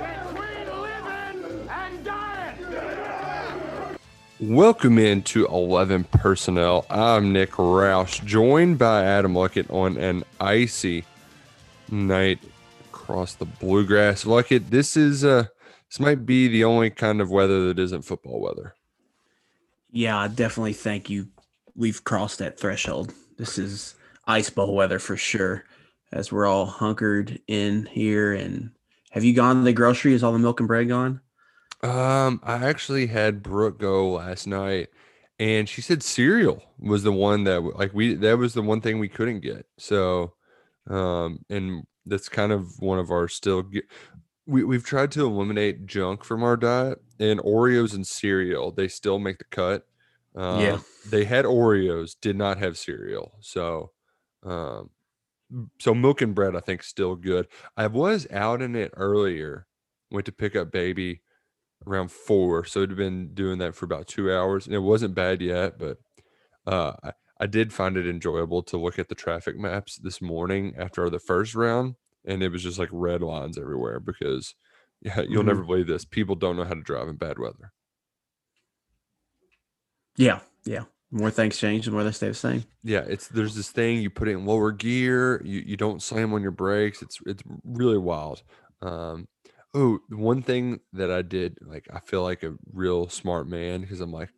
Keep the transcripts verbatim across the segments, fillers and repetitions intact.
Between living and dying. Welcome into eleven Personnel. I'm Nick Roush, joined by Adam Luckett on an icy night across the bluegrass. Luckett, this is a. Uh, This might be the only kind of weather that isn't football weather. Yeah, I definitely think you. We've crossed that threshold. This is ice bowl weather for sure, as we're all hunkered in here. And have you gone to the grocery? Is all the milk and bread gone? Um, I actually had Brooke go last night, and she said cereal was the one that like we that was the one thing we couldn't get. So, um, and that's kind of one of our still. Get, We, we've tried to eliminate junk from our diet, and Oreos and cereal, they still make the cut. Um, yeah. They had Oreos, did not have cereal. So, um, so milk and bread, I think, still good. I was out in it earlier, went to pick up baby around four. So it'd been doing that for about two hours, and it wasn't bad yet, but uh, I, I did find it enjoyable to look at the traffic maps this morning after the first round. And it was just like red lines everywhere because yeah, you'll mm-hmm. never believe this. People don't know how to drive in bad weather. Yeah. Yeah. The more things change, the more they stay the same. Yeah. It's, there's this thing, you put it in lower gear. You, you don't slam on your brakes. It's, it's really wild. Um, Oh, one thing that I did, like, I feel like a real smart man. Cause I'm like,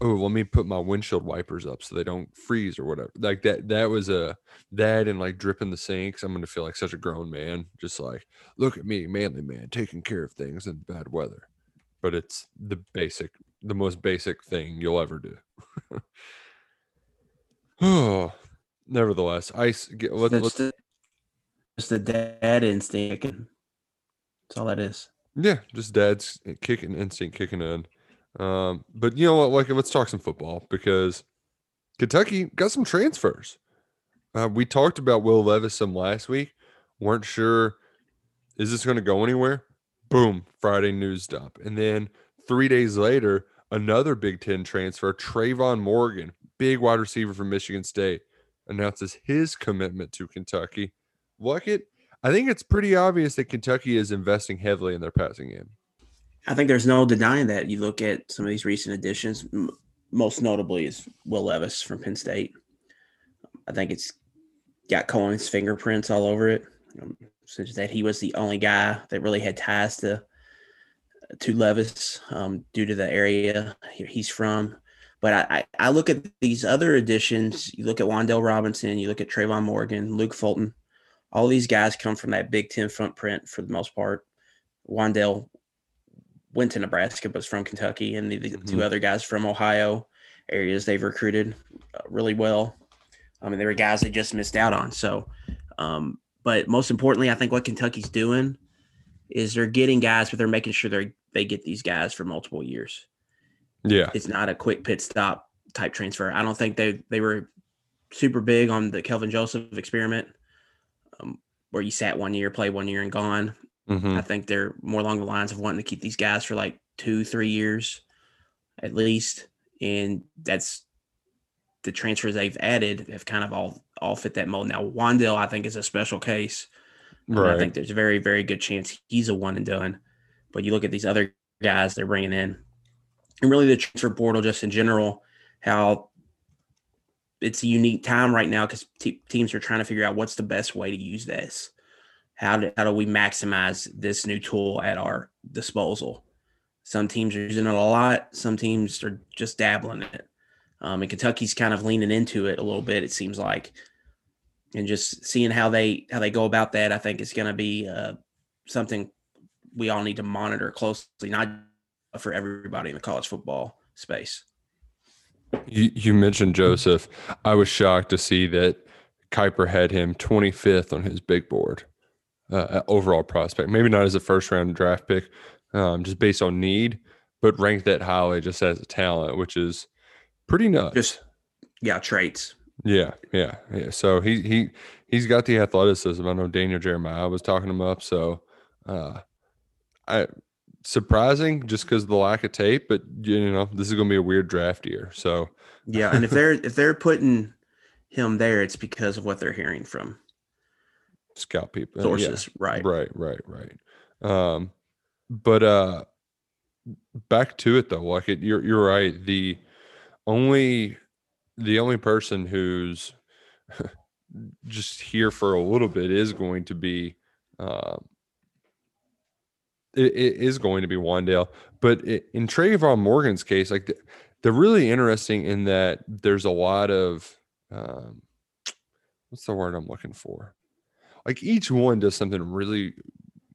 oh, let me put my windshield wipers up so they don't freeze or whatever. Like that, that was a, that and like dripping the sinks. I'm going to feel like such a grown man. Just like, look at me, manly man, taking care of things in bad weather. But it's the basic, the most basic thing you'll ever do. Oh, nevertheless, ice. Get, let, let's, the, just the dad instinct. That's all that is. Yeah. Just dad's kicking instinct, kicking in. Um, but you know what, like, let's talk some football because Kentucky got some transfers. Uh, we talked about Will Levis some last week. Weren't sure, is this going to go anywhere? Boom, Friday news dump. And then three days later, another Big Ten transfer, Trayvon Morgan, big wide receiver from Michigan State, announces his commitment to Kentucky. Luckett, I think it's pretty obvious that Kentucky is investing heavily in their passing game. I think there's no denying that. You look at some of these recent additions, m- most notably is Will Levis from Penn State. I think it's got Cohen's fingerprints all over it, um, since that he was the only guy that really had ties to to Levis um, due to the area he's from. But I, I, I look at these other additions. You look at Wan'Dale Robinson, you look at Trayvon Morgan, Luke Fulton. All these guys come from that Big Ten footprint for the most part. Wan'Dale went to Nebraska, but was from Kentucky, and the, the mm-hmm. two other guys from Ohio areas they've recruited really well. I mean, they were guys they just missed out on. So, um, but most importantly, I think what Kentucky's doing is they're getting guys, but they're making sure they they get these guys for multiple years. Yeah. It's not a quick pit stop type transfer. I don't think they, they were super big on the Kelvin Joseph experiment um, where you sat one year, played one year and gone. Mm-hmm. I think they're more along the lines of wanting to keep these guys for like two, three years at least. And that's the transfers they've added have kind of all, all fit that mold. Now, Wan'Dale, I think, is a special case. Right. Um, I think there's a very, very good chance he's a one and done. But you look at these other guys they're bringing in. And really the transfer portal just in general, how it's a unique time right now because te- teams are trying to figure out what's the best way to use this. How do, how do we maximize this new tool at our disposal? Some teams are using it a lot. Some teams are just dabbling in it. Um, and Kentucky's kind of leaning into it a little bit, it seems like. And just seeing how they how they go about that, I think it's going to be uh, something we all need to monitor closely, not for everybody in the college football space. You, you mentioned Joseph. I was shocked to see that Kiper had him twenty-fifth on his big board. Uh, overall prospect, maybe not as a first round draft pick, um, just based on need, but ranked that highly just as a talent, which is pretty nuts. Just, yeah, traits. Yeah, yeah, yeah. So he he he's got the athleticism. I know Daniel Jeremiah was talking him up. So, uh, I surprising just because of the lack of tape, but you know this is going to be a weird draft year. So yeah, and if they're if they're putting him there, it's because of what they're hearing from scout people, sources. Yeah. Right, right, right, right. Um, but uh, back to it though. Like it, you're you're right. The only The only person who's just here for a little bit is going to be, uh, it, it is going to be Wan'Dale. But it, in Trayvon Morgan's case, like the, they're really interesting in that there's a lot of, um, what's the word I'm looking for? Like each one does something really,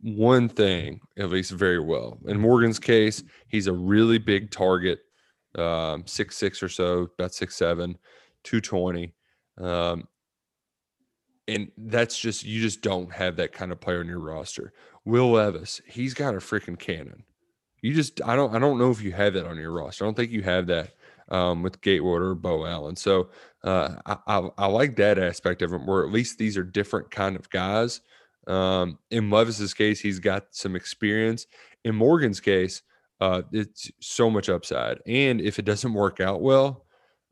one thing at least very well. In Morgan's case, he's a really big target. Um, six six or so, about six seven, two twenty, um, and that's just you just don't have that kind of player in your roster. Will Levis, he's got a freaking cannon. You just I don't I don't know if you have that on your roster. I don't think you have that um, with Gatewater or Bo Allen. So uh, I, I I like that aspect of it, where at least these are different kind of guys. Um, in Levis's case, he's got some experience. In Morgan's case, Uh, it's so much upside. And if it doesn't work out well,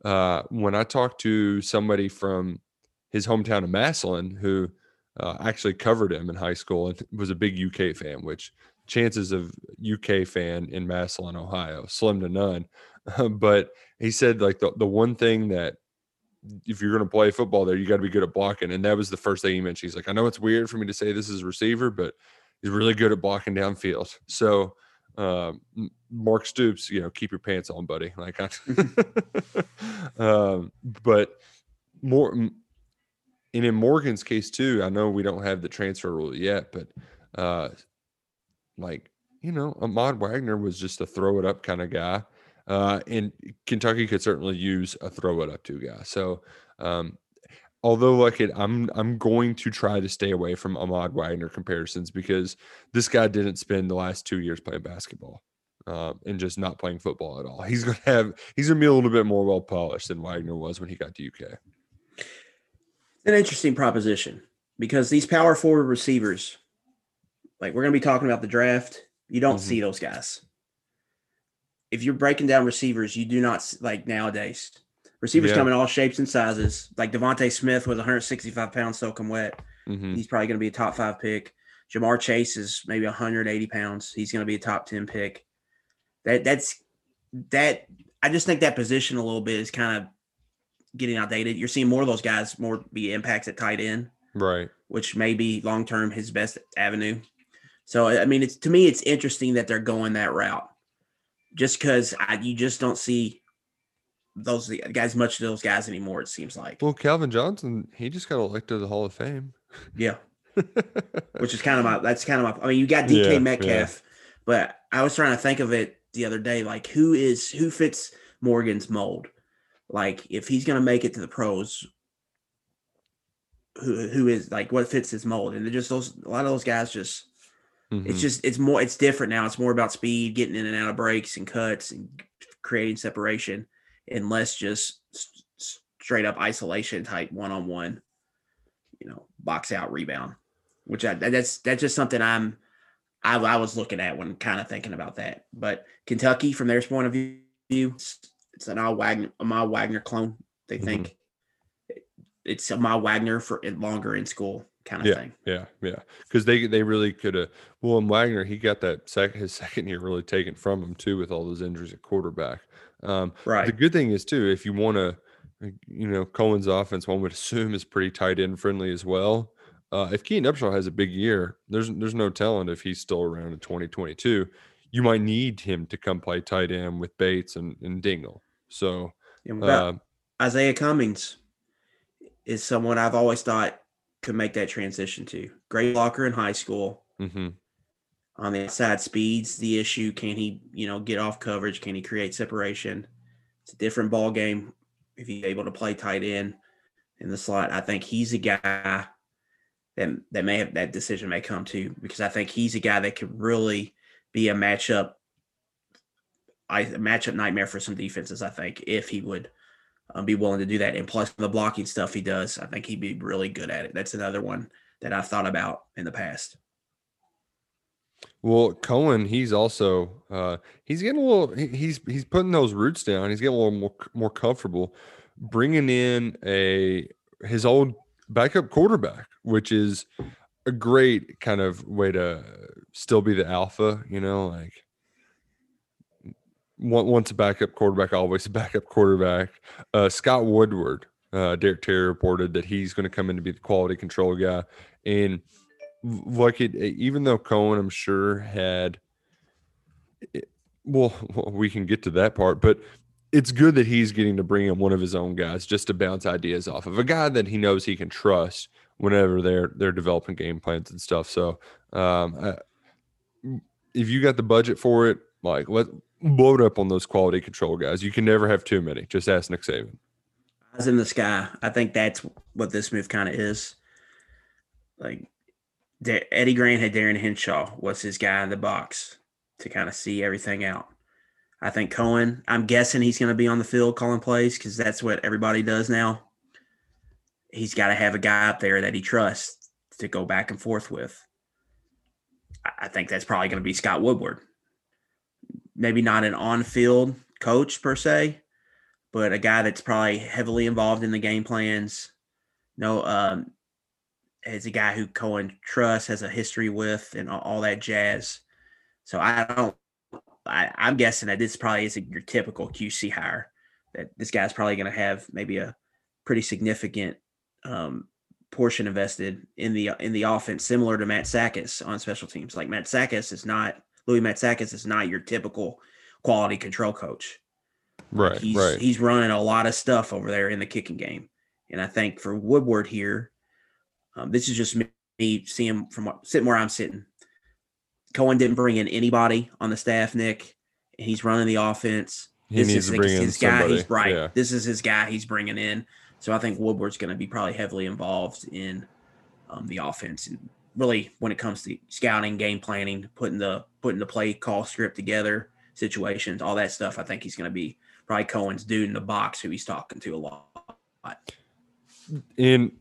uh, when I talked to somebody from his hometown of Massillon who uh, actually covered him in high school and was a big U K fan, which chances of U K fan in Massillon, Ohio, slim to none. But he said like the, the one thing that if you're going to play football there, you got to be good at blocking. And that was the first thing he mentioned. He's like, I know it's weird for me to say this is a receiver, but he's really good at blocking downfield. So Um, Mark Stoops, you know, keep your pants on, buddy. Like, I, um, but more, and in Morgan's case too, I know we don't have the transfer rule yet, but, uh, like, you know, Ahmad Wagner was just a throw it up kind of guy. Uh, and Kentucky could certainly use a throw it up to guy. So, um, although like it, I'm I'm going to try to stay away from Ahmad Wagner comparisons because this guy didn't spend the last two years playing basketball uh, and just not playing football at all. He's gonna have he's gonna be a little bit more well polished than Wagner was when he got to U K. An interesting proposition because these power forward receivers, like we're gonna be talking about the draft, you don't mm-hmm. see those guys. If you're breaking down receivers, you do not like nowadays. Receivers yeah. come in all shapes and sizes. Like Devontae Smith was one hundred sixty-five pounds soaking wet. Mm-hmm. He's probably going to be a top five pick. Jamar Chase is maybe one hundred eighty pounds. He's going to be a top ten pick. That that's that. I just think that position a little bit is kind of getting outdated. You're seeing more of those guys more be impacts at tight end, right? Which may be long term his best avenue. So I mean, it's to me, it's interesting that they're going that route, just because you just don't see those guys, much of those guys anymore, it seems like. Well, Calvin Johnson, he just got elected to the Hall of Fame. Yeah. Which is kind of my, that's kind of my, I mean, you got D K yeah, Metcalf, yeah. but I was trying to think of it the other day, like who is, who fits Morgan's mold? Like if he's going to make it to the pros, who who is like, what fits his mold? And they're just those, a lot of those guys just, mm-hmm. it's just, it's more, it's different now. It's more about speed, getting in and out of breaks and cuts and creating separation. And less just straight up isolation type one on one, you know, box out rebound, which I, that's that's just something I'm I, I was looking at when kind of thinking about that. But Kentucky, from their point of view, it's, it's an Ahmad Wagner, Ahmad Wagner clone. They think mm-hmm. it's Ahmad Wagner for longer in school kind of yeah, thing. Yeah, yeah, because they they really could have. Well, and Wagner, he got that sec, his second year really taken from him too with all those injuries at quarterback. Um, right. The good thing is too, if you want to, you know, Cohen's offense, one would assume is pretty tight end friendly as well. Uh, if Keaton Upshaw has a big year, there's there's no telling if he's still around in twenty twenty-two. You might need him to come play tight end with Bates and, and Dingle. So yeah, uh, Isaiah Cummings is someone I've always thought could make that transition to. Great blocker in high school. Mm-hmm. On the outside, speed's the issue. Can he, you know, get off coverage? Can he create separation? It's a different ball game if he's able to play tight end in the slot. I think he's a guy that that may have that decision may come to because I think he's a guy that could really be a matchup, I matchup nightmare for some defenses, I think, if he would um, be willing to do that. And plus the blocking stuff he does, I think he'd be really good at it. That's another one that I've thought about in the past. Well, Cohen, he's also uh, he's getting a little he's he's putting those roots down. He's getting a little more more comfortable, bringing in a his old backup quarterback, which is a great kind of way to still be the alpha. You know, like once a backup quarterback, always a backup quarterback. Uh, Scott Woodward, uh, Derek Terry reported that he's going to come in to be the quality control guy. And like it, even though Cohen, I'm sure, had it, well, we can get to that part, but it's good that he's getting to bring in one of his own guys just to bounce ideas off of, a guy that he knows he can trust whenever they're they're developing game plans and stuff. So, um, I, if you got the budget for it, like let load up on those quality control guys. You can never have too many. Just ask Nick Saban. Eyes in the sky. I think that's what this move kind of is. Like, Eddie Grant had Darren Henshaw was his guy in the box to kind of see everything out. I think Cohen, I'm guessing he's going to be on the field calling plays because that's what everybody does now. He's got to have a guy up there that he trusts to go back and forth with. I think that's probably going to be Scott Woodward. Maybe not an on-field coach per se, but a guy that's probably heavily involved in the game plans. No, um, Is a guy who Cohen trusts, has a history with, and all that jazz. So I don't. I, I'm guessing that this probably isn't your typical Q C hire. That this guy's probably going to have maybe a pretty significant um, portion invested in the in the offense, similar to Matsakis on special teams. Like Matsakis is not Louis Matsakis is not your typical quality control coach. Right. He's, right. He's running a lot of stuff over there in the kicking game, and I think for Woodward here. Um, this is just me, me seeing from sitting where I'm sitting. Cohen didn't bring in anybody on the staff, Nick. And he's running the offense. He this needs is to bring his, in his guy. He's right. Yeah. This is his guy. He's bringing in. So I think Woodward's going to be probably heavily involved in um, the offense, and really when it comes to scouting, game planning, putting the putting the play call script together, situations, all that stuff. I think he's going to be probably Cohen's dude in the box who he's talking to a lot. In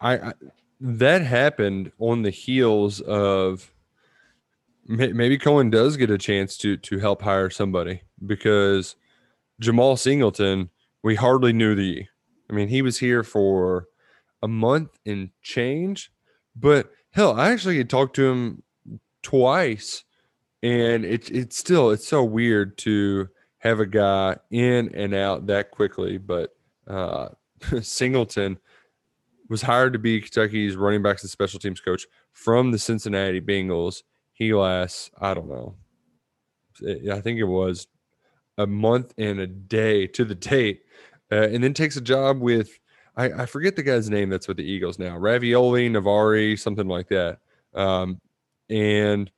I, I that happened on the heels of maybe Cohen does get a chance to to help hire somebody, because Jamal Singleton, we hardly knew the I mean he was here for a month and change, but hell, I actually had talked to him twice, and it it's still it's so weird to have a guy in and out that quickly, but uh, Singleton was hired to be Kentucky's running backs and special teams coach from the Cincinnati Bengals. He lasts, I don't know, I think it was a month and a day to the date, uh, and then takes a job with, I, I forget the guy's name that's with the Eagles now, Ravioli, Navari, something like that, um, and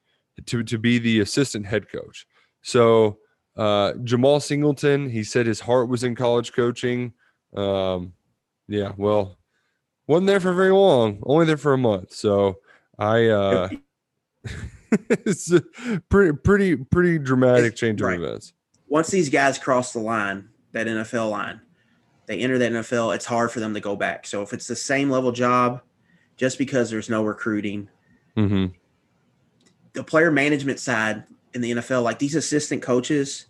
to, to be the assistant head coach. So uh, Jamal Singleton, he said his heart was in college coaching. Um, yeah, well, wasn't there for very long, only there for a month. So I uh it's a pretty pretty pretty dramatic change of right. events. Once these guys cross the line, that N F L line, they enter that N F L, it's hard for them to go back. So if it's the same level job, just because there's no recruiting, mm-hmm. the player management side in the N F L, like these assistant coaches,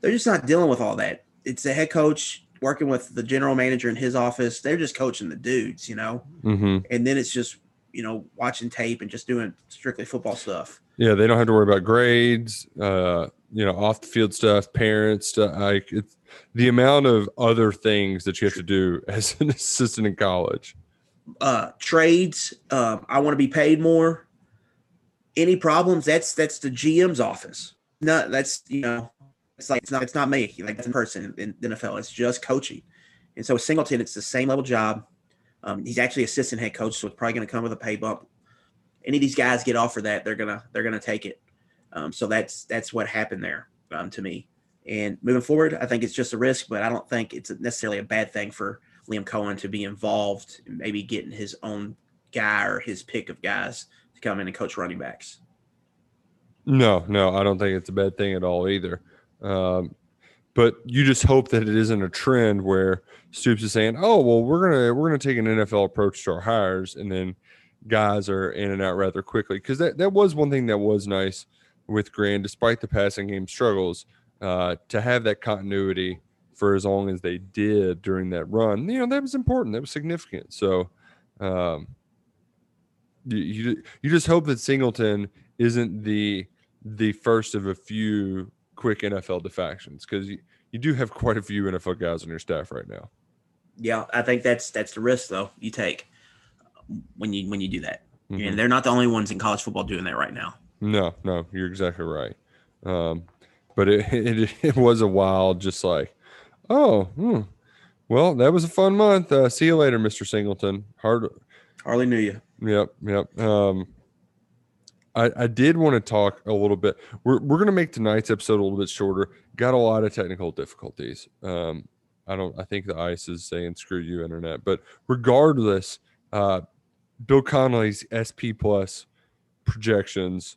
they're just not dealing with all that. It's the head coach working with the general manager in his office. They're just coaching the dudes, you know? Mm-hmm. And then it's just, you know, watching tape and just doing strictly football stuff. Yeah. They don't have to worry about grades, uh, you know, off the field stuff, parents stuff. Like it's the amount of other things that you have to do as an assistant in college. Uh, trades. Um, I want to be paid more. Any problems? That's, that's the G M's office. No, that's, you know, It's like it's not it's not me. Like that's a person in the N F L. It's just coaching. And so with Singleton, it's the same level job. Um, he's actually assistant head coach, so it's probably gonna come with a pay bump. Any of these guys get offered that, they're gonna they're gonna take it. Um, so that's that's what happened there um, to me. And moving forward, I think it's just a risk, but I don't think it's necessarily a bad thing for Liam Cohen to be involved in maybe getting his own guy or his pick of guys to come in and coach running backs. No, no, I don't think it's a bad thing at all either. Um, but you just hope that it isn't a trend where Stoops is saying, "Oh, well, we're gonna we're gonna take an N F L approach to our hires," and then guys are in and out rather quickly. Because that, that was one thing that was nice with Grand, despite the passing game struggles, uh, to have that continuity for as long as they did during that run. You know, that was important. That was significant. So um, you you just hope that Singleton isn't the the first of a few quick N F L defections, because you, you do have quite a few N F L guys on your staff right now. Yeah, I think that's that's the risk though you take when you when you do that. Mm-hmm. And they're not the only ones in college football doing that right now. No, no, you're exactly right. Um, but it, it it was a wild, just like, oh, hmm, well, that was a fun month. Uh, see you later, Mister Singleton. Hard, hardly knew you. Yep, yep. Um, I, I did want to talk a little bit. We're we're gonna make tonight's episode a little bit shorter. Got a lot of technical difficulties. Um, I don't. I think the ice is saying screw you, internet. But regardless, uh, Bill Connolly's S P Plus projections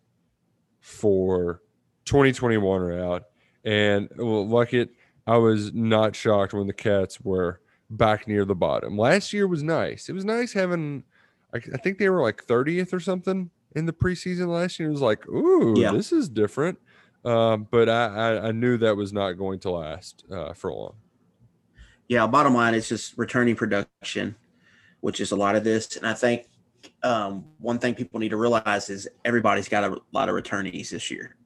for twenty twenty-one are out, and well, Luckett, I was not shocked when the Cats were back near the bottom. Last year was nice. It was nice having. I, I think they were like thirtieth or something in the preseason last year. It was like, ooh, yeah, this is different. Um, but I, I, I knew that was not going to last uh, for long. Yeah, bottom line, it's just returning production, which is a lot of this. And I think um, one thing people need to realize is everybody's got a lot of returnees this year.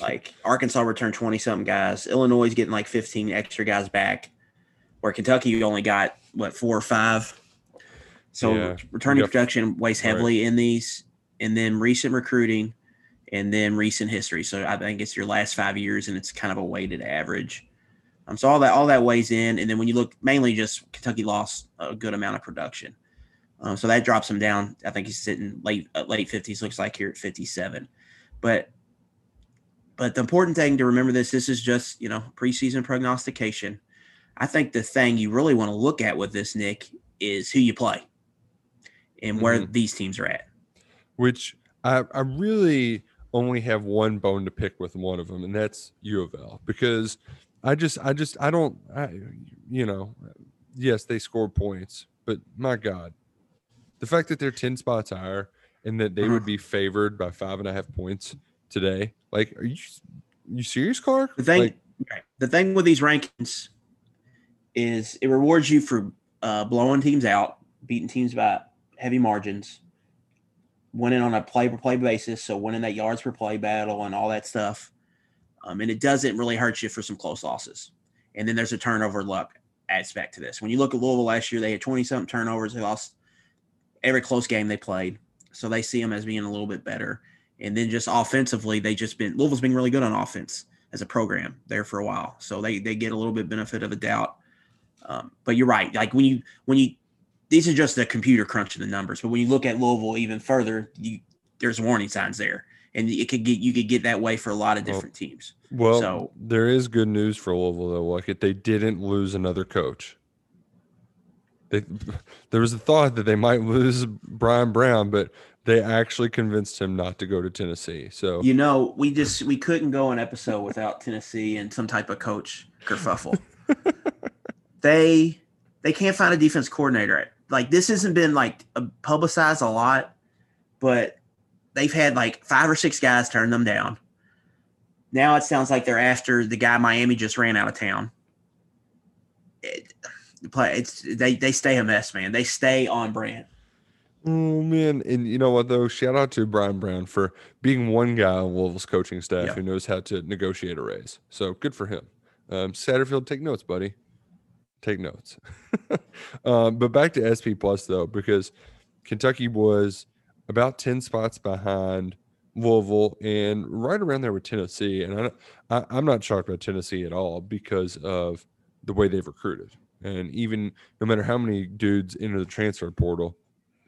Like Arkansas returned twenty-something guys. Illinois is getting like fifteen extra guys back, where Kentucky only got, what, four or five? So yeah. returning yep. production weighs heavily right. in these, and then recent recruiting, and then recent history. So I think it's your last five years, and it's kind of a weighted average. Um, so all that all that weighs in, and then when you look, mainly just Kentucky lost a good amount of production. Um, so that drops him down. I think he's sitting late uh, late fifties, looks like, here at fifty-seven. But but the important thing to remember this, this is just, you know, preseason prognostication. I think the thing you really want to look at with this, Nick, is who you play and where mm-hmm. these teams are at. Which I, I really only have one bone to pick with one of them, and that's U of L, because I just, I just, I don't, I, you know, yes, they score points, but my God, the fact that they're ten spots higher and that they uh-huh. would be favored by five and a half points today. Like, are you, you serious, Clark? The thing, like, right. the thing with these rankings is it rewards you for uh, blowing teams out, beating teams by heavy margins, winning on a play-per-play basis, so winning that yards per play battle and all that stuff. Um, and it doesn't really hurt you for some close losses. And then there's a turnover luck aspect to this. When you look at Louisville last year, they had twenty-something turnovers. They lost every close game they played. So they see them as being a little bit better. And then just offensively, they just been – Louisville's been really good on offense as a program there for a while. So they they get a little bit benefit of a doubt. Um, but you're right. Like when you when you – these are just the computer crunching the numbers, but when you look at Louisville even further, you, there's warning signs there, and it could get you could get that way for a lot of different well, teams. Well, so, there is good news for Louisville though. Like they didn't lose another coach. They, there was a thought that they might lose Brian Brown, but they actually convinced him not to go to Tennessee. So you know, we just we couldn't go an episode without Tennessee and some type of coach kerfuffle. they they can't find a defense coordinator at. Like, this hasn't been, like, publicized a lot, but they've had, like, five or six guys turn them down. Now it sounds like they're after the guy Miami just ran out of town. It, it's, they, they stay a mess, man. They stay on brand. Oh, man. And you know what, though? Shout out to Brian Brown for being one guy on Louisville's coaching staff yep. who knows how to negotiate a raise. So, good for him. Um, Satterfield, take notes, buddy. Take notes. um, but back to S P Plus, though, because Kentucky was about ten spots behind Louisville and right around there with Tennessee. And I, I, I'm not shocked about Tennessee at all because of the way they've recruited. And even no matter how many dudes enter the transfer portal,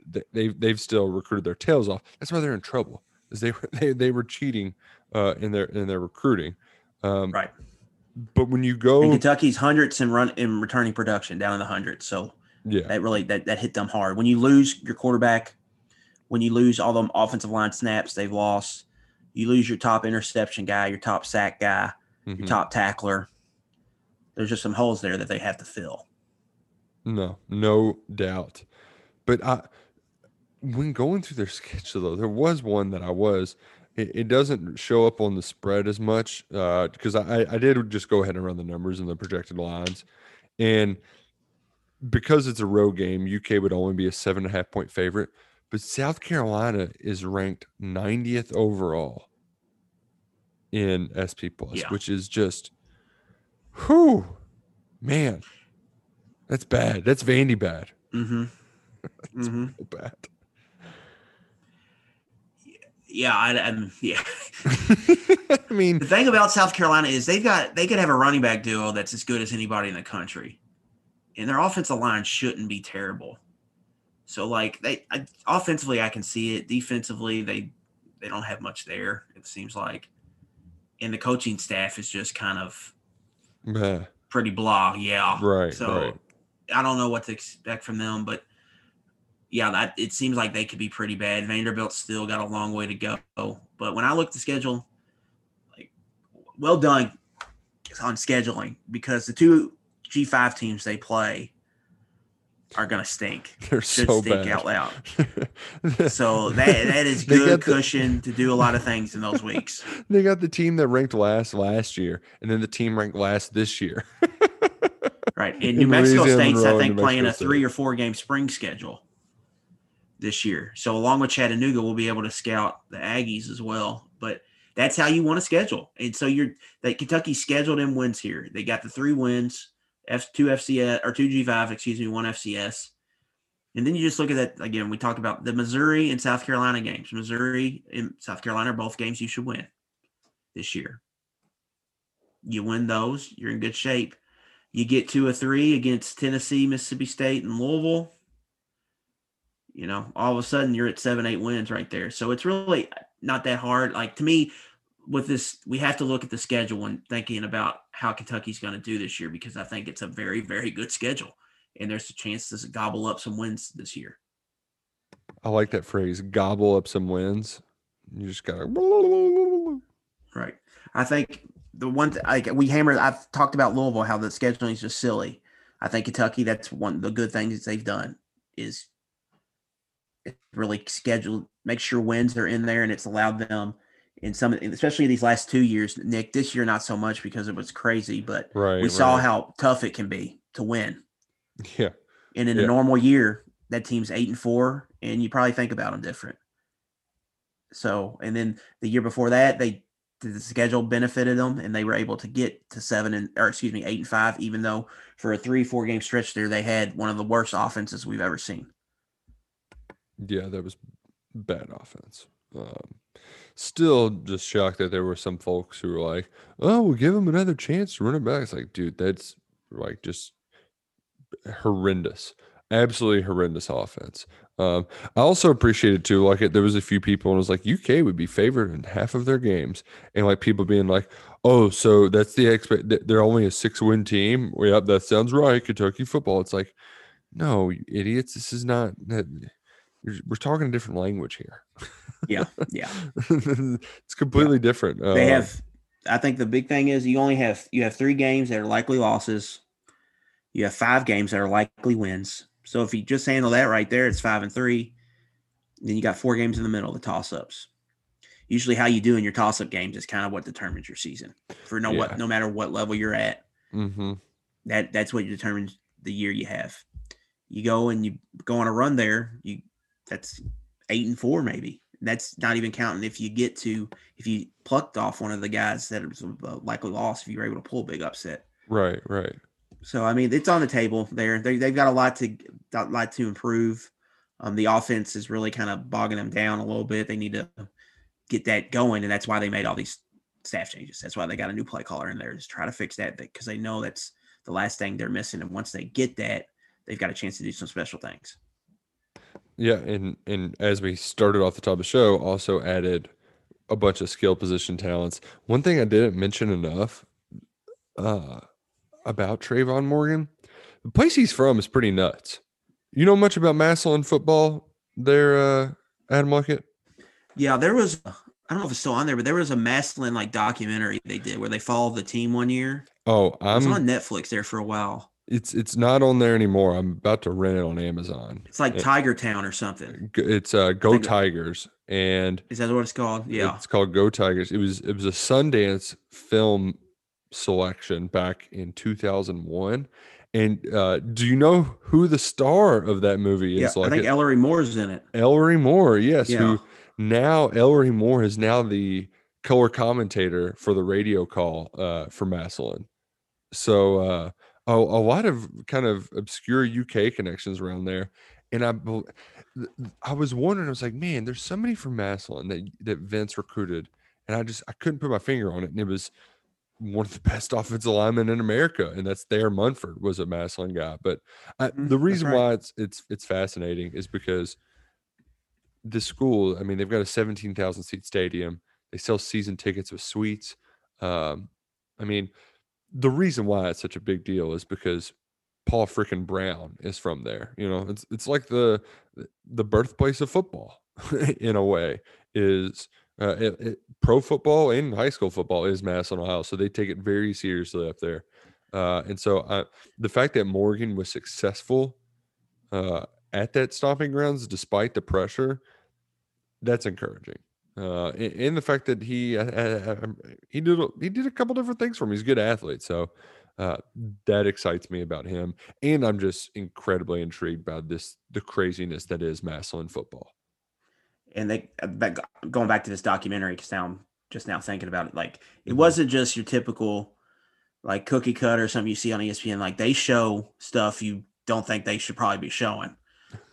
they, they've, they've still recruited their tails off. That's why they're in trouble, is they were, they, they were cheating uh, in their in their recruiting. Um, right. But when you go, and Kentucky's hundreds in run in returning production down in the hundreds, so yeah, that really that, that hit them hard. When you lose your quarterback, when you lose all them offensive line snaps they've lost, you lose your top interception guy, your top sack guy, mm-hmm. your top tackler. There's just some holes there that they have to fill. No, no doubt. But I, when going through their schedule, though, there was one that I was. It, it doesn't show up on the spread as much because uh, I, I did just go ahead and run the numbers and the projected lines. And because it's a road game, U K would only be a seven and a half point favorite. But South Carolina is ranked ninetieth overall in S P Plus, yeah. which is just, whew, man, that's bad. That's Vandy bad. Mm-hmm. That's mm-hmm. real bad. Yeah, I, I'm, yeah. I mean, the thing about South Carolina is they've got they could have a running back duo that's as good as anybody in the country, and their offensive line shouldn't be terrible. So, like, they I, offensively, I can see it. Defensively, they they don't have much there. It seems like, and the coaching staff is just kind of yeah. pretty blah. Yeah, right. So, right. I don't know what to expect from them, but. Yeah, that, it seems like they could be pretty bad. Vanderbilt's still got a long way to go. But when I look at the schedule, like, well done on scheduling because the two G five teams they play are going to stink. They're Should so stink bad. out loud. So that that is good cushion the, to do a lot of things in those weeks. They got the team that ranked last last year and then the team ranked last this year. Right. And New Mexico State's, I think, playing a three or four game spring schedule this year. So along with Chattanooga, we'll be able to scout the Aggies as well. But that's how you want to schedule. And so you're that Kentucky scheduled in wins here. They got the three wins, F two F C S or two G five, excuse me, one F C S. And then you just look at that again. We talked about the Missouri and South Carolina games. Missouri and South Carolina are both games you should win this year. You win those, you're in good shape. You get two or three against Tennessee, Mississippi State, and Louisville. You know, all of a sudden you're at seven, eight wins right there. So it's really not that hard. Like, to me, with this, we have to look at the schedule and thinking about how Kentucky's going to do this year because I think it's a very, very good schedule. And there's a chance to gobble up some wins this year. I like that phrase, gobble up some wins. You just got to. Right. I think the one th- – like we hammered – I've talked about Louisville, how the scheduling is just silly. I think Kentucky, that's one of the good things that they've done is – really scheduled, make sure wins are in there, and it's allowed them in some, especially these last two years, Nick, this year, not so much because it was crazy, but right, we right. saw how tough it can be to win. Yeah. And in yeah. a normal year, that team's eight and four, and you probably think about them different. So, and then the year before that, they, the schedule benefited them and they were able to get to seven and, or excuse me, eight and five, even though for a three, four game stretch there, they had one of the worst offenses we've ever seen. Yeah, that was bad offense. Um, still just shocked that there were some folks who were like, oh, we'll give him another chance to run it back. It's like, dude, that's like just horrendous. Absolutely horrendous offense. Um, I also appreciated, too, like, there was a few people and it was like, U K would be favored in half of their games. And, like, people being like, oh, so that's the expect. They're only a six-win team. Well, yep, that sounds right, Kentucky football. It's like, no, you idiots, this is not that – we're talking a different language here. Yeah, yeah. It's completely yeah. different. Uh, they have, I think the big thing is you only have, you have three games that are likely losses. You have five games that are likely wins. So if you just handle that right there, it's five and three. Then you got four games in the middle, the toss-ups. Usually how you do in your toss-up games is kind of what determines your season. For no, yeah. what, no matter what level you're at, mm-hmm. that that's what determines the year you have. You go and you go on a run there, you that's eight and four, maybe. That's not even counting if you get to, if you plucked off one of the guys that was a likely loss, if you were able to pull a big upset. Right, right. So, I mean, it's on the table there. They, they've got a lot to, a lot to improve. Um, the offense is really kind of bogging them down a little bit. They need to get that going, and that's why they made all these staff changes. That's why they got a new play caller in there to try to fix that because they know that's the last thing they're missing. And once they get that, they've got a chance to do some special things. Yeah, and, and as we started off the top of the show, also added a bunch of skill position talents. One thing I didn't mention enough uh, about Trayvon Morgan, the place he's from is pretty nuts. You know much about Massillon football there, uh, Adam Luckett? Yeah, there was I don't know if it's still on there, but there was a Massillon like documentary they did where they followed the team one year. Oh, I'm it was on Netflix there for a while. It's it's not on there anymore. I'm about to rent it on Amazon. It's like it, Tiger Town or something. It's uh, Go Tigers, and is that what it's called? Yeah, it's called Go Tigers. It was it was a Sundance film selection back in two thousand one. And uh, do you know who the star of that movie is? Yeah, like I think it, Ellery Moore's in it. Ellery Moore, yes. Yeah. Who now Ellery Moore is now the color commentator for the radio call uh, for Massillon. So uh, a, a lot of kind of obscure U K connections around there. And I, I was wondering, I was like, man, there's somebody from Massillon that that Vince recruited, and I just I couldn't put my finger on it, and it was one of the best offensive linemen in America, and that's Thayer Munford was a Massillon guy. But I, mm-hmm, the reason right. why it's it's it's fascinating is because the school, I mean, they've got a seventeen thousand seat stadium. They sell season tickets with suites. Um, I mean, the reason why it's such a big deal is because Paul freaking Brown is from there. You know, it's it's like the the birthplace of football in a way is. Uh, it, it, pro football and high school football is Massillon, Ohio, so they take it very seriously up there. Uh, and so I, the fact that Morgan was successful uh, at that stomping grounds despite the pressure, that's encouraging. Uh, and, and the fact that he uh, he did he did a couple different things for him. He's a good athlete, so uh, that excites me about him. And I'm just incredibly intrigued by this the craziness that is Massillon football. And they going back to this documentary because now I'm just now thinking about it. Like it wasn't just your typical like cookie cutter or something you see on E S P N. Like they show stuff you don't think they should probably be showing,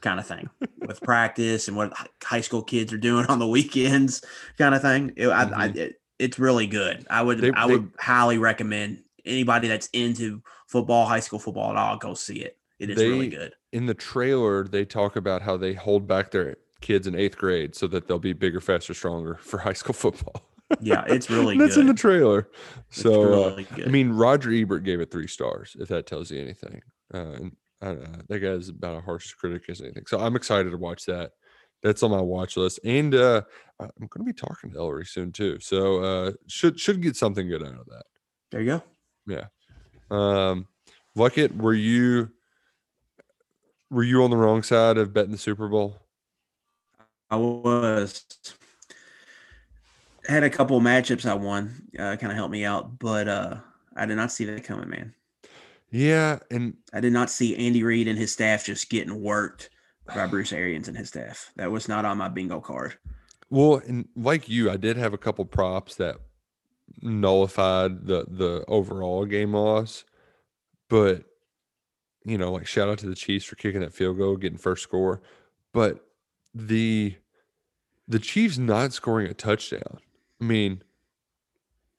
kind of thing, with practice and what high school kids are doing on the weekends, kind of thing. It, I, mm-hmm. I, it, it's really good. I would they, I would they, highly recommend anybody that's into football, high school football at all, go see it. It is they, really good. In the trailer, they talk about how they hold back their kids in eighth grade so that they'll be bigger, faster, stronger for high school football. Yeah, it's really good. That's in the trailer. It's so really uh, I mean, Roger Ebert gave it three stars, if that tells you anything. Uh, and I don't know, that guy's about a harsh critic as anything. So I'm excited to watch that. That's on my watch list. And uh, I'm going to be talking to Ellery soon too. So uh, should should get something good out of that. There you go. Yeah. Um, Luckett, were you were you on the wrong side of betting the Super Bowl? I was had a couple of matchups I won, uh, kind of helped me out, but uh, I did not see that coming, man. Yeah, and I did not see Andy Reid and his staff just getting worked by Bruce Arians and his staff. That was not on my bingo card. Well, and like you, I did have a couple props that nullified the the overall game loss, but you know, like shout out to the Chiefs for kicking that field goal, getting first score, but the the Chiefs not scoring a touchdown. I mean,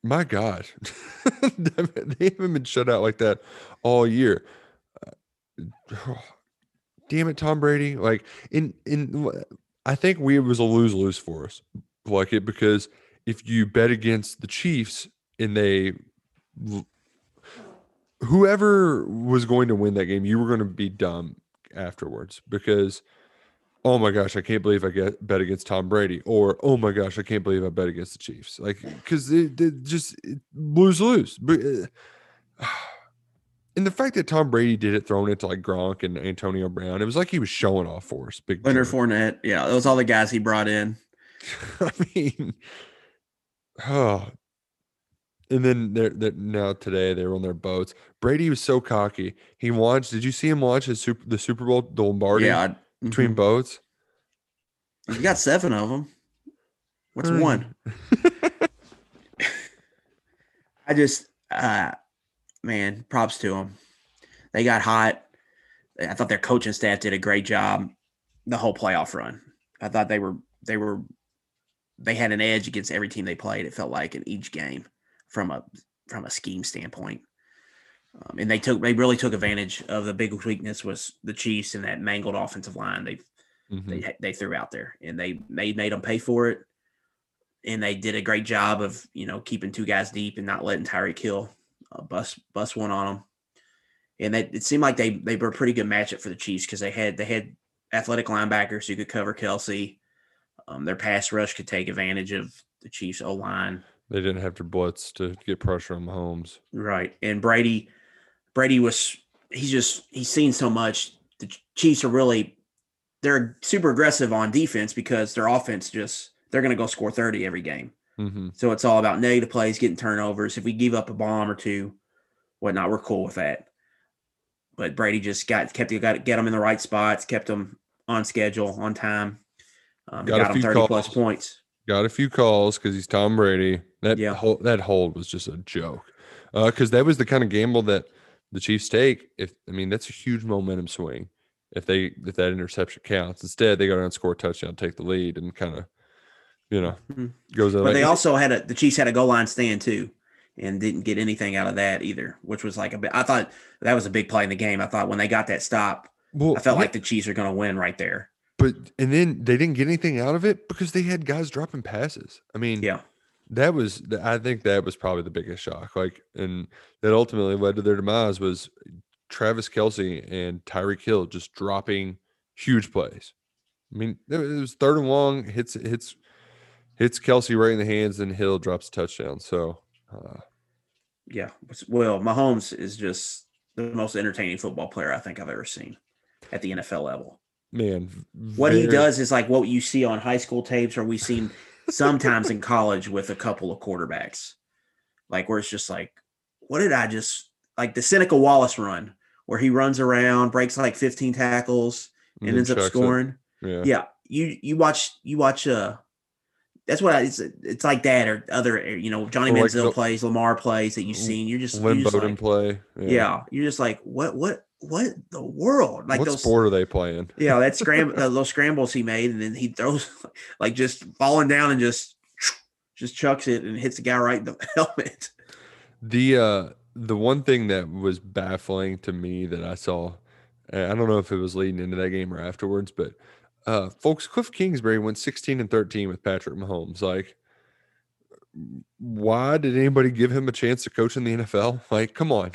my God, they haven't been shut out like that all year. Uh, damn it, Tom Brady. Like in, in, I think we, it was a lose lose for us like it, because if you bet against the Chiefs and they, whoever was going to win that game, you were going to be dumb afterwards because oh my gosh, I can't believe I get bet against Tom Brady, or oh my gosh, I can't believe I bet against the Chiefs. Like, because it, it just it lose lose. But, uh, and the fact that Tom Brady did it, throwing it to like Gronk and Antonio Brown, it was like he was showing off for us. Big Leonard joke. Fournette, yeah, those all the guys he brought in. I mean, oh, and then they're, they're now today they were on their boats. Brady was so cocky. He launched. Did you see him launch his super, the Super Bowl the Lombardi? Yeah. I, Between mm-hmm. boats, you got seven of them. What's right. one? I just, uh, man, props to them. They got hot. I thought their coaching staff did a great job the whole playoff run. I thought they were, they were, they had an edge against every team they played. It felt like in each game from a from a scheme standpoint. Um, and they took, they really took advantage of the big weakness was the Chiefs and that mangled offensive line they mm-hmm. they they threw out there, and they they made them pay for it. And they did a great job of you know keeping two guys deep and not letting Tyreek Hill uh, bust bust one on them. And they, it seemed like they they were a pretty good matchup for the Chiefs because they had they had athletic linebackers who could cover Kelce. Um, their pass rush could take advantage of the Chiefs' O-line. They didn't have to blitz to get pressure on Mahomes. Right. And Brady, Brady was – he's just – he's seen so much. The Chiefs are really – they're super aggressive on defense because their offense just – they're going to go score thirty every game. Mm-hmm. So it's all about negative plays, getting turnovers. If we give up a bomb or two, whatnot, we're cool with that. But Brady just got kept got get them in the right spots, kept them on schedule, on time. Um, got, got a them thirty calls. Plus points. Got a few calls because he's Tom Brady. That yeah. hol- that hold was just a joke because uh, that was the kind of gamble that the Chiefs take. If I mean, that's a huge momentum swing. If they if that interception counts, instead they go down and score a touchdown, take the lead, and kind of you know mm-hmm. goes. But like, they also had a the Chiefs had a goal line stand too, and didn't get anything out of that either, which was like a bit. I thought that was a big play in the game. I thought when they got that stop, well, I felt what? like the Chiefs are going to win right there. But and then they didn't get anything out of it because they had guys dropping passes. I mean, yeah, that was I think that was probably the biggest shock. Like, and that ultimately led to their demise was Travis Kelce and Tyreek Hill just dropping huge plays. I mean, it was third and long, hits hits hits Kelce right in the hands, and Hill drops a touchdown. So, uh, yeah, well, Mahomes is just the most entertaining football player I think I've ever seen at the N F L level. Man, very... what he does is like what you see on high school tapes, or we've seen sometimes in college with a couple of quarterbacks, like where it's just like, what did I just like the Seneca Wallace run where he runs around, breaks like fifteen tackles, and, and ends up scoring. Yeah. yeah, you you watch you watch uh that's what I, it's it's like that or other you know Johnny or Manziel like the, plays, Lamar plays that you've seen. You're just Lynn Bowden like, play. Yeah. yeah, you're just like what what. What the world? Like what those, sport are they playing? Yeah, that scramble, uh, those scrambles he made, and then he throws, like just falling down and just, just chucks it and hits the guy right in the helmet. The uh, the one thing that was baffling to me that I saw, and I don't know if it was leading into that game or afterwards, but uh, folks, Cliff Kingsbury went sixteen and thirteen with Patrick Mahomes. Like, why did anybody give him a chance to coach in the N F L? Like, come on.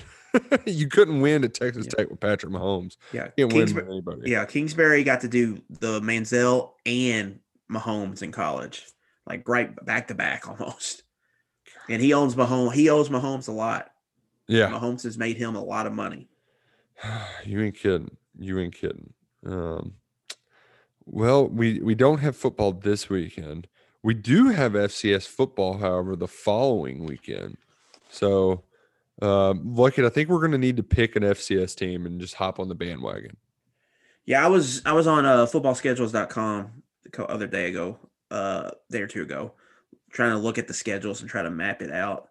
You couldn't win at Texas yeah. Tech with Patrick Mahomes. Yeah. You can't win anybody. Yeah. Kingsbury got to do the Manziel and Mahomes in college, like right back to back almost. And he owns Mahomes. He owes Mahomes a lot. Yeah. Mahomes has made him a lot of money. You ain't kidding. You ain't kidding. Um, well, we, we don't have football this weekend. We do have F C S football, however, the following weekend. So, Um, Luckett, I think we're going to need to pick an F C S team and just hop on the bandwagon. Yeah, I was I was on uh, football schedules dot com the other day ago, uh, day or two ago, trying to look at the schedules and try to map it out.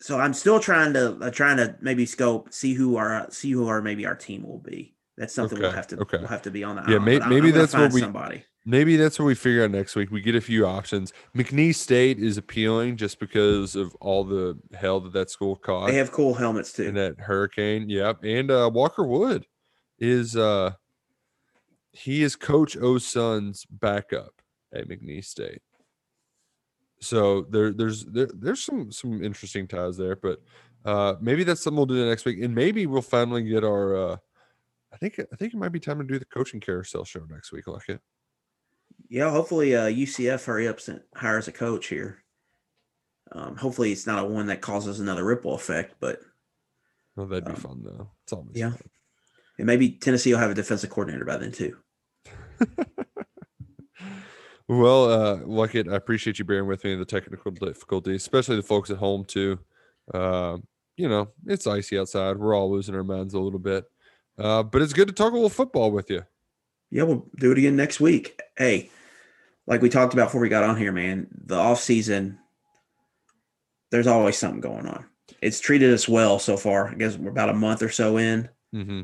So I'm still trying to uh, trying to maybe scope see who our see who our maybe our team will be. That's something okay, we'll have to okay. we'll have to be on the yeah. Island, maybe maybe that's what we somebody. Maybe that's what we figure out next week. We get a few options. McNeese State is appealing just because of all the hell that that school caused. They have cool helmets, too. And that hurricane, yep. And uh, Walker Wood is uh, – he is Coach O'Son's backup at McNeese State. So there, there's there, there's some, some interesting ties there. But uh, maybe that's something we'll do next week. And maybe we'll finally get our uh, – I think I think it might be time to do the coaching carousel show next week, like it. Yeah, hopefully uh, U C F hurry up and hires a coach here. Um, hopefully it's not a one that causes another ripple effect, but well, that'd be um, fun though. It's always yeah, fun. And maybe Tennessee will have a defensive coordinator by then too. Well, uh, Luckett, I appreciate you bearing with me in the technical difficulties, especially the folks at home too. Uh, you know, it's icy outside. We're all losing our minds a little bit, uh, but it's good to talk a little football with you. Yeah, we'll do it again next week. Hey. Like we talked about before we got on here, man, the offseason, there's always something going on. It's treated us well so far. I guess we're about a month or so in. Mm-hmm.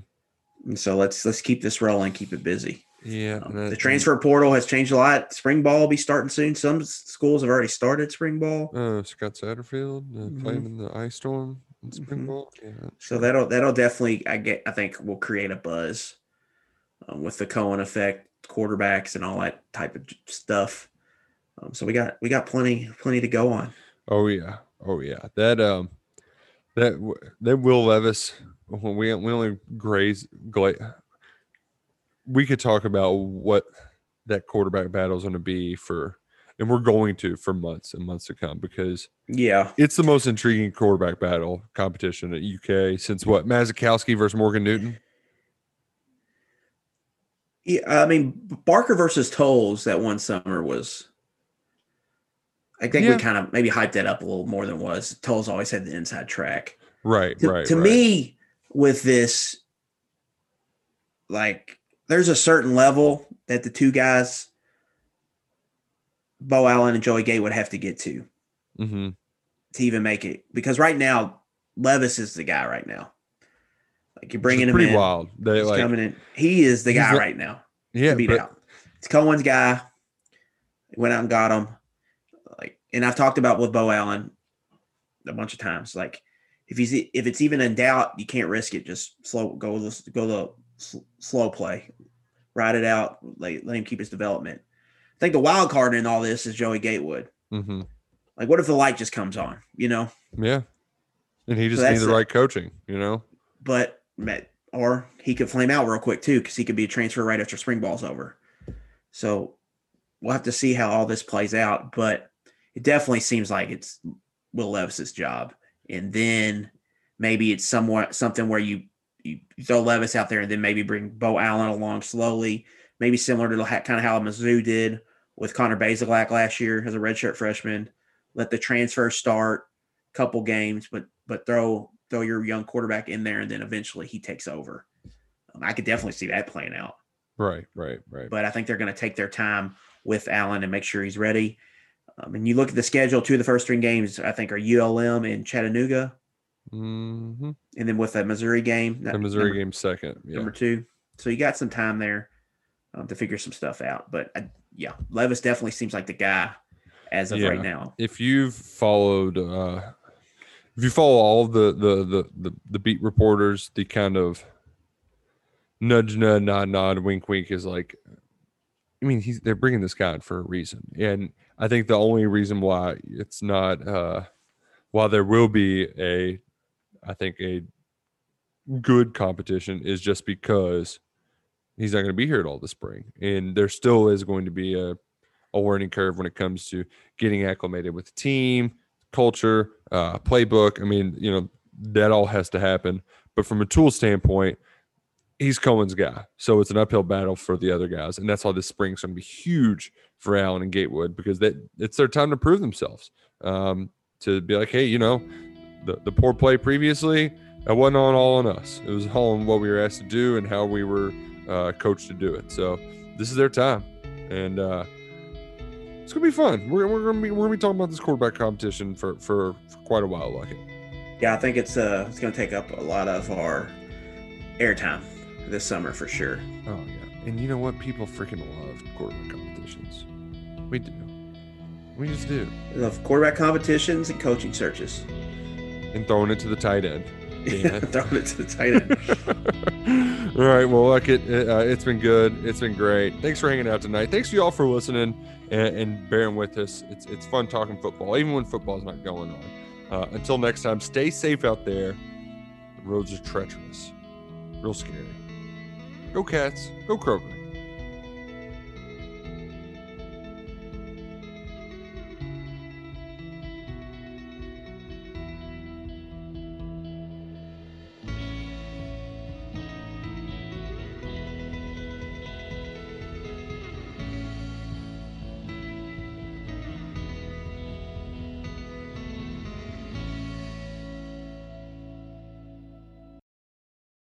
And so let's let's keep this rolling, keep it busy. Yeah. Um, that, the transfer portal has changed a lot. Spring ball will be starting soon. Some schools have already started spring ball. Uh, Scott Satterfield uh, mm-hmm. playing in the ice storm in spring mm-hmm. ball. Yeah, sure. So that'll that'll definitely, I get, I think, will create a buzz um, with the Cohen effect. Quarterbacks and all that type of stuff. Um, so we got we got plenty plenty to go on. Oh yeah, oh yeah. That um, that that Will Levis. We we only graze. Gla- we could talk about what that quarterback battle is going to be for and we're going to for months and months to come, because yeah, it's the most intriguing quarterback battle competition at U K since what, Matsakowski versus Morgan Newton. Yeah, I mean, Barker versus Tolles that one summer was, I think yeah. we kind of maybe hyped that up a little more than it was. Tolles always had the inside track. Right, to, right. To right. me, with this, like, there's a certain level that the two guys, Bo Allen and Joey Gay, would have to get to mm-hmm. to even make it. Because right now, Levis is the guy right now. Like, you're bringing him pretty in. Pretty wild. They, he's like, coming in. He is the guy like, right now. Yeah, to beat but, out. It's Cohen's guy. Went out and got him. Like, and I've talked about with Bo Allen a bunch of times. Like, if he's if it's even in doubt, you can't risk it. Just slow go the go the sl- slow play, ride it out. Like, let him keep his development. I think the wild card in all this is Joey Gatewood. Mm-hmm. Like, what if the light just comes on? You know. Yeah, and he just so needs the right coaching. You know. But. Or he could flame out real quick too, because he could be a transfer right after spring ball's over. So we'll have to see how all this plays out. But it definitely seems like it's Will Levis's job, and then maybe it's somewhat something where you you throw Levis out there, and then maybe bring Bo Allen along slowly, maybe similar to kind of how Mizzou did with Connor Bazelak last year as a redshirt freshman. Let the transfer start a couple games, but but throw. throw your young quarterback in there, and then eventually he takes over. Um, I could definitely see that playing out. Right, right, right. But I think they're going to take their time with Allen and make sure he's ready. Um, and you look at the schedule, two of the first three games, I think, are U L M and Chattanooga. Mm-hmm. And then with that Missouri game. The Missouri number, game second. Yeah. Number two. So you got some time there um, to figure some stuff out. But, I, yeah, Levis definitely seems like the guy as of yeah. right now. If you've followed uh... – If you follow all the, the the the the beat reporters, the kind of nudge, nudge, nod, nod, wink, wink is like, I mean, he's they're bringing this guy in for a reason, and I think the only reason why it's not, uh, while there will be a, I think a good competition, is just because he's not going to be here at all this spring, and there still is going to be a a learning curve when it comes to getting acclimated with the team, culture, uh, playbook. I mean, you know, that all has to happen. But from a tool standpoint, he's Cohen's guy. So it's an uphill battle for the other guys. And that's why this spring's going to be huge for Allen and Gatewood, because that it's their time to prove themselves, um, to be like, hey, you know, the, the poor play previously, it wasn't on all on us. It was all on what we were asked to do and how we were uh, coached to do it. So this is their time. And, uh, it's gonna be fun. We're we're gonna be we're gonna be talking about this quarterback competition for, for, for quite a while, Luckett. Yeah, I think it's uh it's gonna take up a lot of our airtime this summer for sure. Oh yeah, and you know what? People freaking love quarterback competitions. We do. We just do. We love quarterback competitions and coaching searches, and throwing it to the tight end. Yeah, throwing it to the tight end. All right, well, Luckett, uh, it's been good. It's been great. Thanks for hanging out tonight. Thanks to y'all for listening. And, and bearing with us. It's it's fun talking football, even when football's not going on. Uh, until next time, stay safe out there. The roads are treacherous. Real scary. Go Cats. Go Kroger.